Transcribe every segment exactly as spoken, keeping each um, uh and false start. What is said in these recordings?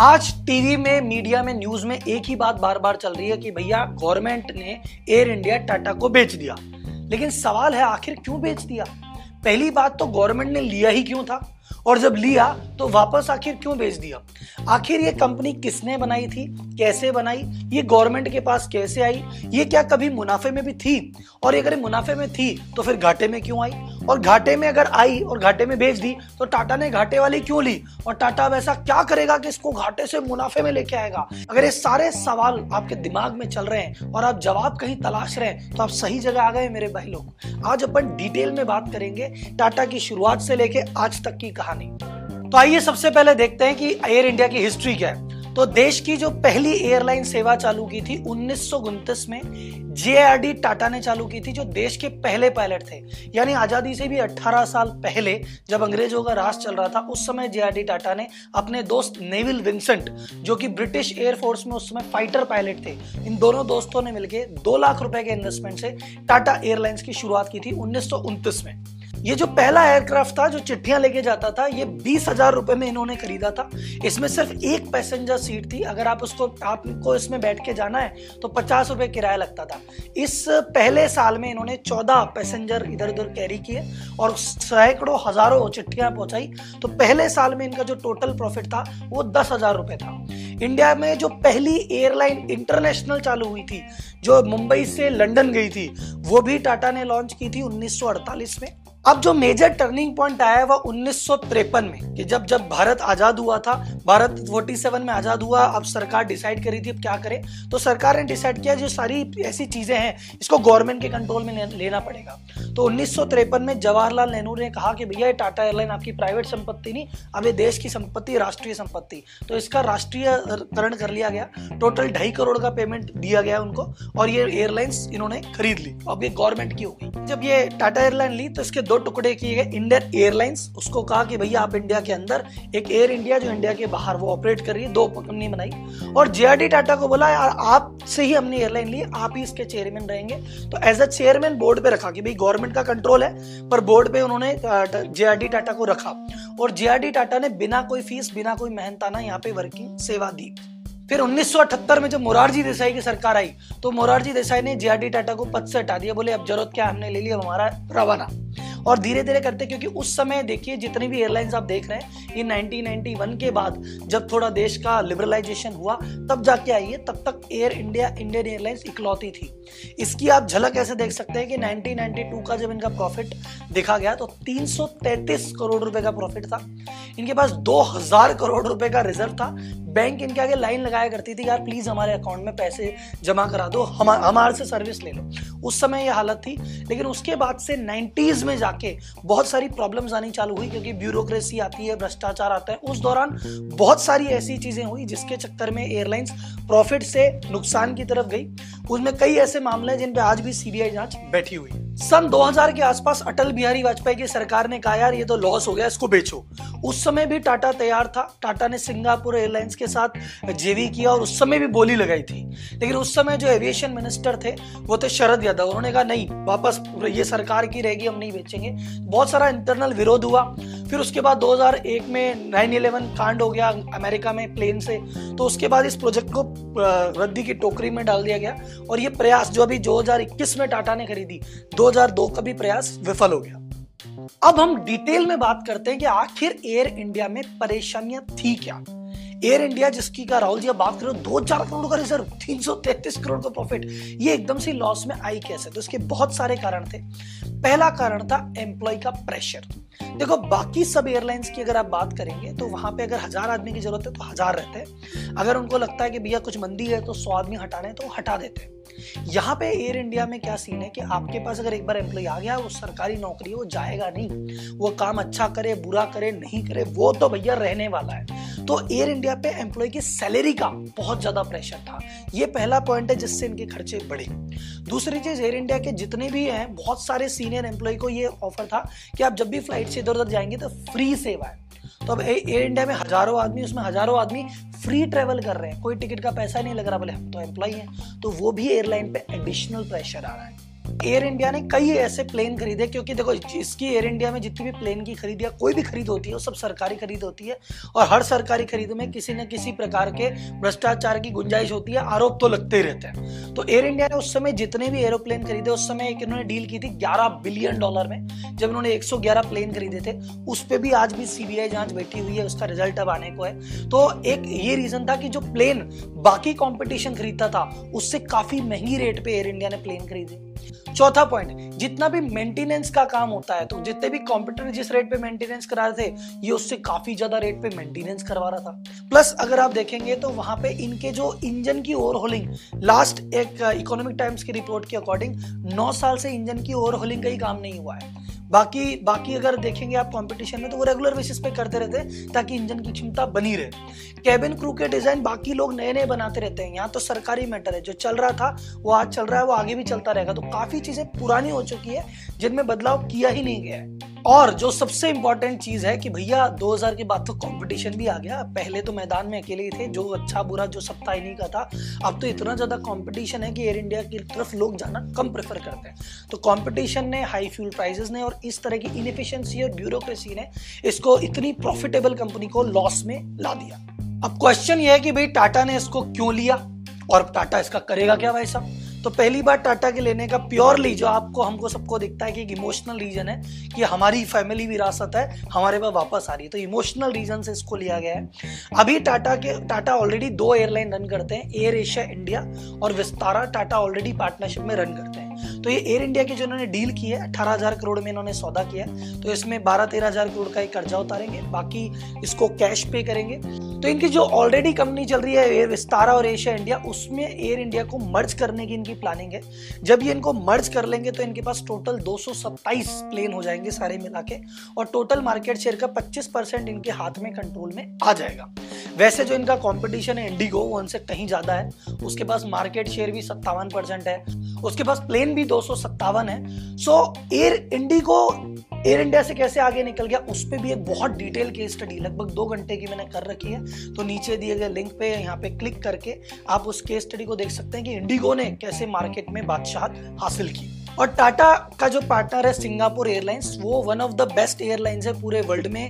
आज टीवी में, मीडिया में, न्यूज में एक ही बात बार बार चल रही है कि भैया गवर्नमेंट ने एयर इंडिया टाटा को बेच दिया। लेकिन सवाल है आखिर क्यों बेच दिया? पहली बात तो गवर्नमेंट ने लिया ही क्यों था, और जब लिया तो वापस आखिर क्यों बेच दिया? आखिर ये कंपनी किसने बनाई थी, कैसे बनाई, ये गवर्नमेंट के पास कैसे आई, ये क्या कभी मुनाफे में भी थी, और ये अगर मुनाफे में थी तो फिर घाटे में क्यों आई, और घाटे में अगर आई और घाटे में बेच दी तो टाटा ने घाटे वाली क्यों ली, और टाटा वैसा क्या करेगा कि इसको घाटे से मुनाफे में लेके आएगा? अगर ये सारे सवाल आपके दिमाग में चल रहे हैं और आप जवाब कहीं तलाश रहे हैं तो आप सही जगह आ गए मेरे भाई लोग। आज अपन डिटेल में बात करेंगे टाटा की शुरुआत से लेके आज तक की कहानी। तो आइए सबसे पहले देखते हैं कि एयर इंडिया की हिस्ट्री क्या है। तो देश की जो पहली एयरलाइन सेवा चालू की थी उन्नीस सौ उनतीस में जे आर डी टाटा ने चालू की थी, जो देश के पहले पायलट थे। यानी आज़ादी से भी अठारह साल पहले जब अंग्रेजों का राज चल रहा था उस समय जे आर डी टाटा ने अपने दोस्त नेविल विंसेंट, जो कि ब्रिटिश एयरफोर्स में उस समय फाइटर पायलट थे, इन दोनों दोस्तों ने मिलकर दो लाख रुपए के इन्वेस्टमेंट से टाटा एयरलाइंस की शुरुआत की थी उन्नीस सौ उनतीस में। ये जो पहला एयरक्राफ्ट था जो चिट्ठियां लेके जाता था, ये बीस हजार रुपए में इन्होंने खरीदा था। इसमें सिर्फ एक पैसेंजर सीट थी। अगर आप उसको आपको इसमें बैठ के जाना है तो पचास रुपए किराया लगता था। इस पहले साल में इन्होंने चौदह पैसेंजर इधर उधर कैरी किए और सैकड़ों हजारों चिट्ठियां पहुंचाई। तो पहले साल में इनका जो टोटल प्रॉफिट था वो दस हजार रुपए था। इंडिया में जो पहली एयरलाइन इंटरनेशनल चालू हुई थी, जो मुंबई से लंदन गई थी, वो भी टाटा ने लॉन्च की थी उन्नीस सौ अड़तालीस में। अब जो मेजर टर्निंग पॉइंट आया है वह उन्नीस सौ तिरपन में, कि जब जब भारत आज़ाद हुआ था, भारत सैंतालीस में आज़ाद हुआ। अब सरकार डिसाइड करी थी अब क्या करें, तो सरकार ने डिसाइड किया जो सारी ऐसी चीज़ें हैं इसको गवर्नमेंट के कंट्रोल में लेना पड़ेगा। तो उन्नीस सौ तिरपन में जवाहरलाल नेहरू ने कहा कि भैया ये टाटा एयरलाइन आपकी प्राइवेट संपत्ति नहीं, अब ये देश की संपत्ति, राष्ट्रीय संपत्ति। तो इसका राष्ट्रीयकरण कर लिया गया। टोटल ढाई करोड़ का पेमेंट दिया गया उनको और ये एयरलाइंस इन्होंने खरीद ली। अब ये गवर्नमेंट की हो गई। जब ये टाटा एयरलाइन ली तो इसके दो टुकड़े किए गए। इंडियन एयरलाइंस, उसको कहा कि भैया आप इंडिया के अंदर, एक एयर इंडिया जो इंडिया के बाहर वो ऑपरेट कर रही है, दो कंपनी बनाई। और जे आर डी टाटा को बोला यार आपसे ही हमने एयरलाइन ली, आप ही इसके चेयरमैन रहेंगे। तो एज अ चेयरमैन बोर्ड पे रखा कि भाई गवर्नमेंट का कंट्रोल है पर बोर्ड पे उन्होंने जे आर डी टाटा को रखा और जे आर डी टाटा ने बिना कोई फीस, बिना कोई मेहनताना यहाँ पे वर्किंग सेवा दी। फिर उन्नीस सौ अठहत्तर में जब मोरारजी देसाई की सरकार आई तो मोरारजी देसाई ने जे आर डी टाटा को पद से हटा दिया। बोले अब जरूरत क्या, हमने ले लिया, हमारा रवाना। और धीरे धीरे करते, क्योंकि उस समय देखिए जितनी भी एयरलाइंस आप देख रहे हैं ये उन्नीस सौ इक्यानवे के बाद जब थोड़ा देश का लिबरलाइजेशन हुआ तब जाके आई है। तब तक एयर इंडिया, इंडियन एयरलाइंस इकलौती थी। इसकी आप झलक ऐसे देख सकते हैं कि उन्नीस सौ बानवे का जब इनका प्रॉफिट देखा गया तो तीन सौ तैंतीस करोड़ रुपए का प्रॉफिट था। इनके पास दो हज़ार करोड़ रुपए का रिजर्व था। बैंक इनके आगे लाइन लगाया करती थी यार प्लीज हमारे अकाउंट में पैसे जमा करा दो, हम हमारे से सर्विस ले लो। उस समय ये हालत थी। लेकिन उसके बाद से नाइंटीज़ में जाके बहुत सारी प्रॉब्लम्स आनी चालू हुई, क्योंकि ब्यूरोक्रेसी आती है, भ्रष्टाचार आता है। उस दौरान बहुत सारी ऐसी चीजें हुई जिसके चक्कर में एयरलाइंस प्रॉफिट से नुकसान की तरफ गई। उसमें कई ऐसे मामले हैं जिन पे आज भी सी बी आई जांच बैठी हुई है। सन दो हज़ार के आसपास अटल बिहारी वाजपेयी की सरकार ने कहा यार ये तो लॉस हो गया, इसको बेचो। उस समय भी टाटा तैयार था। टाटा ने सिंगापुर एयरलाइंस के साथ जेवी किया और उस समय भी बोली लगाई थी। लेकिन उस समय जो एविएशन मिनिस्टर थे वो थे शरद यादव। उन्होंने कहा नहीं, वापस ये सरकार की रहेगी, हम नहीं बेचेंगे। बहुत सारा इंटरनल विरोध हुआ। फिर उसके बाद दो हज़ार एक में नाइन इलेवन कांड हो गया अमेरिका में प्लेन से। तो उसके बाद इस प्रोजेक्ट को रद्दी की टोकरी में डाल दिया गया और ये प्रयास जो अभी दो हज़ार इक्कीस में टाटा ने खरीदी, दो हज़ार दो का भी प्रयास विफल हो गया। अब हम डिटेल में बात करते हैं कि आखिर एयर इंडिया में परेशानियां थी क्या। एयर इंडिया जिसकी का राहुल जी आप बात करो, दो चार करोड़ का रिजर्व, तीन सौ तैंतीस करोड़ का प्रॉफिट, ये एकदम से लॉस में आई कैसे? तो इसके बहुत सारे कारण थे। पहला कारण था एम्प्लॉय का प्रेशर। देखो बाकी सब एयरलाइंस की अगर आप बात करेंगे तो वहां पे अगर हजार आदमी की जरूरत है तो हजार रहते हैं। अगर उनको लगता है कि भैया कुछ मंदी है तो सौ आदमी हटाने तो हटा देते हैं। यहाँ पे एयर इंडिया में क्या सीन है कि आपके पास अगर एक बार एम्प्लॉय आ गया, वो सरकारी नौकरी है, वो जाएगा नहीं। वो काम अच्छा करे, बुरा करे, नहीं करे, वो तो भैया रहने वाला है। तो एयर इंडिया पे एम्प्लॉय की सैलरी का बहुत ज्यादा प्रेशर था। ये पहला पॉइंट है जिससे इनके खर्चे बढ़े। दूसरी चीज, एयर इंडिया के जितने भी हैं बहुत सारे सीनियर एम्प्लॉय को ये ऑफर था कि आप जब भी फ्लाइट से इधर उधर जाएंगे तो फ्री सेवा है। तो अब एयर इंडिया में हजारों आदमी, उसमें हजारों आदमी फ्री ट्रैवल कर रहे हैं, कोई टिकट का पैसा नहीं लग रहा। बोले हम तो एम्प्लॉय हैं। तो वो भी एयरलाइन पे एडिशनल प्रेशर आ रहा है। एयर इंडिया ने कई ऐसे प्लेन खरीदे, क्योंकि देखो इसकी एयर इंडिया में जितनी भी प्लेन की खरीद या कोई भी खरीद होती है वो सब सरकारी खरीद होती है, और हर सरकारी खरीद में किसी न किसी प्रकार के भ्रष्टाचार की गुंजाइश होती है, आरोप तो लगते ही रहते हैं। तो एयर इंडिया ने उस समय जितने भी एरोप्लेन खरीदे, उस समय एक इन्होंने डील की थी ग्यारह बिलियन डॉलर में, जब इन्होंने एक सौ ग्यारह प्लेन खरीदे थे। उस पर भी आज भी सीबीआई जांच बैठी हुई है, उसका रिजल्ट अब आने को है। तो एक ये रीजन था कि जो प्लेन बाकी कॉम्पिटिशन खरीदता था उससे काफी महंगी रेट पे एयर इंडिया ने प्लेन खरीदे। चौथा पॉइंट, जितना भी मेंटेनेंस का काम होता है, तो जितने भी कॉम्पिटिटर जिस रेट पे मेंटेनेंस करा रहे थे, ये उससे काफी ज्यादा रेट पे मेंटेनेंस करवा रहा था। प्लस अगर आप देखेंगे तो वहां पे इनके जो इंजन की ओवरहॉलिंग, लास्ट एक इकोनॉमिक टाइम्स की रिपोर्ट के अकॉर्डिंग नौ साल से इंजन की ओवरहॉलिंग का ही काम नहीं हुआ है। बाकी बाकी अगर देखेंगे आप कंपटीशन में तो वो रेगुलर बेसिस पे करते रहते हैं ताकि इंजन की क्षमता बनी रहे। कैबिन क्रू के डिजाइन बाकी लोग नए नए बनाते रहते हैं, यहाँ तो सरकारी मैटर है, जो चल रहा था वो आज चल रहा है, वो आगे भी चलता रहेगा। तो काफी चीजें पुरानी हो चुकी है जिनमें बदलाव किया ही नहीं गया है। और जो सबसे इंपॉर्टेंट चीज है कि भैया दो हज़ार के बाद तो कंपटीशन भी आ गया, पहले तो मैदान में अकेले ही थे, जो अच्छा बुरा जो सत्ता इन्हीं का था। अब तो इतना ज्यादा कंपटीशन है कि एयर इंडिया की तरफ लोग जाना कम प्रेफर करते हैं। तो कंपटीशन ने, हाई फ्यूल प्राइसेस ने और इस तरह की इनएफिशिएंसी और ब्यूरोक्रेसी ने इसको, इतनी प्रॉफिटेबल कंपनी को लॉस में ला दिया। अब क्वेश्चन यह है कि भाई टाटा ने इसको क्यों लिया और टाटा इसका करेगा क्या भाई साहब? तो पहली बात, टाटा के लेने का प्योरली जो आपको हमको सबको दिखता है कि एक इमोशनल रीजन है कि हमारी फैमिली विरासत है, हमारे पास वापस आ रही है, तो इमोशनल रीजन से इसको लिया गया है। अभी टाटा के टाटा ऑलरेडी दो एयरलाइन रन करते हैं, एयर एशिया इंडिया और विस्तारा, टाटा ऑलरेडी पार्टनरशिप में रन करते हैं। तो ये एयर इंडिया की जो इन्होंने डील की है अठारह हज़ार करोड़ में इन्होंने सौदा किया है, तो इसमें बारह तेरह हज़ार करोड़ का ही कर्जा उतारेंगे, बाकी इसको कैश पे करेंगे। तो इनकी जो ऑलरेडी कंपनी चल रही है एयर विस्तारा और एशिया इंडिया, उसमें एयर इंडिया को मर्ज करने की इनकी प्लानिंग है। जब ये इनको मर्ज कर लेंगे तो इनके पास टोटल दो सौ सत्ताईस प्लेन हो जाएंगे सारे मिला के, और टोटल मार्केट शेयर का पच्चीस परसेंट इनके हाथ में, कंट्रोल में आ जाएगा। वैसे जो इनका कंपटीशन है इंडिगो, वो उनसे कहीं ज़्यादा है, उसके पास मार्केट शेयर भी सत्तावन परसेंट है, उसके पास प्लेन भी दो सौ सत्तावन है। So Air IndiGo Air India से कैसे आगे निकल गया, उस पर भी एक बहुत डिटेल केस स्टडी लगभग दो घंटे की मैंने कर रखी है, तो नीचे दिए गए लिंक पे यहाँ पे क्लिक करके आप उस केस स्टडी को देख सकते हैं कि इंडिगो ने कैसे मार्केट में बादशाहत हासिल की। और टाटा का जो पार्टनर है सिंगापुर एयरलाइंस, वो one of the best airlines है पूरे वर्ल्ड में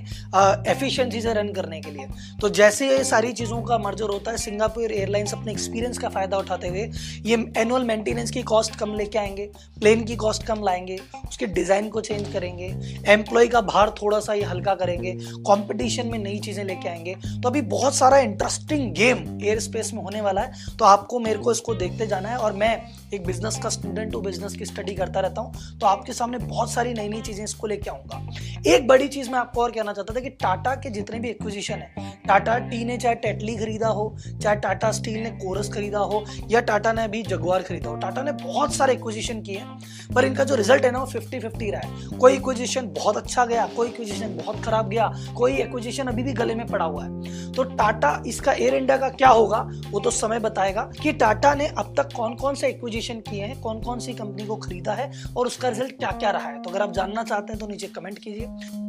एफिशिएंसी से रन करने के लिए। तो जैसे ये सारी चीज़ों का मर्जर होता है, सिंगापुर एयरलाइंस अपने एक्सपीरियंस का फ़ायदा उठाते हुए ये एनुअल मेंटेनेंस की कॉस्ट कम लेके आएंगे, प्लेन की कॉस्ट कम लाएंगे, उसके डिज़ाइन को चेंज करेंगे, एम्प्लॉय का भार थोड़ा सा ये हल्का करेंगे, कॉम्पिटिशन में नई चीज़ें लेके आएंगे। तो अभी बहुत सारा इंटरेस्टिंग गेम एयर स्पेस में होने वाला है, तो आपको मेरे को इसको देखते जाना है। और मैं एक बिजनेस का स्टूडेंट हूँ, बिजनेस की स्टडी करता रहता हूं, तो आपके सामने बहुत सारी नई नई चीजें इसको लेके आऊंगा। एक बड़ी चीज मैं आपको और कहना चाहता था कि टाटा के जितने भी एक्विजिशन है, टाटा टी ने चाहे टेटली खरीदा हो, चाहे टाटा स्टील ने कोरस खरीदा हो, या टाटा ने अभी जगुआर खरीदा हो, टाटा ने बहुत सारे एक्विजिशन किए हैं, पर इनका जो रिजल्ट है ना वो फिफ्टी फिफ्टी रहा है। कोई एक्विजिशन बहुत अच्छा गया, कोई एक्विजिशन बहुत खराब गया, कोई एक्विजिशन अभी भी गले में पड़ा हुआ है। तो टाटा, इसका एयर इंडिया का क्या होगा वो तो समय बताएगा कि टाटा ने अब तक कौन कौन से एक्विजिशन किए हैं, कौन कौन सी कंपनी को खरीदा है और उसका रिजल्ट क्या क्या रहा है। तो अगर आप जानना चाहते हैं तो नीचे कमेंट कीजिए।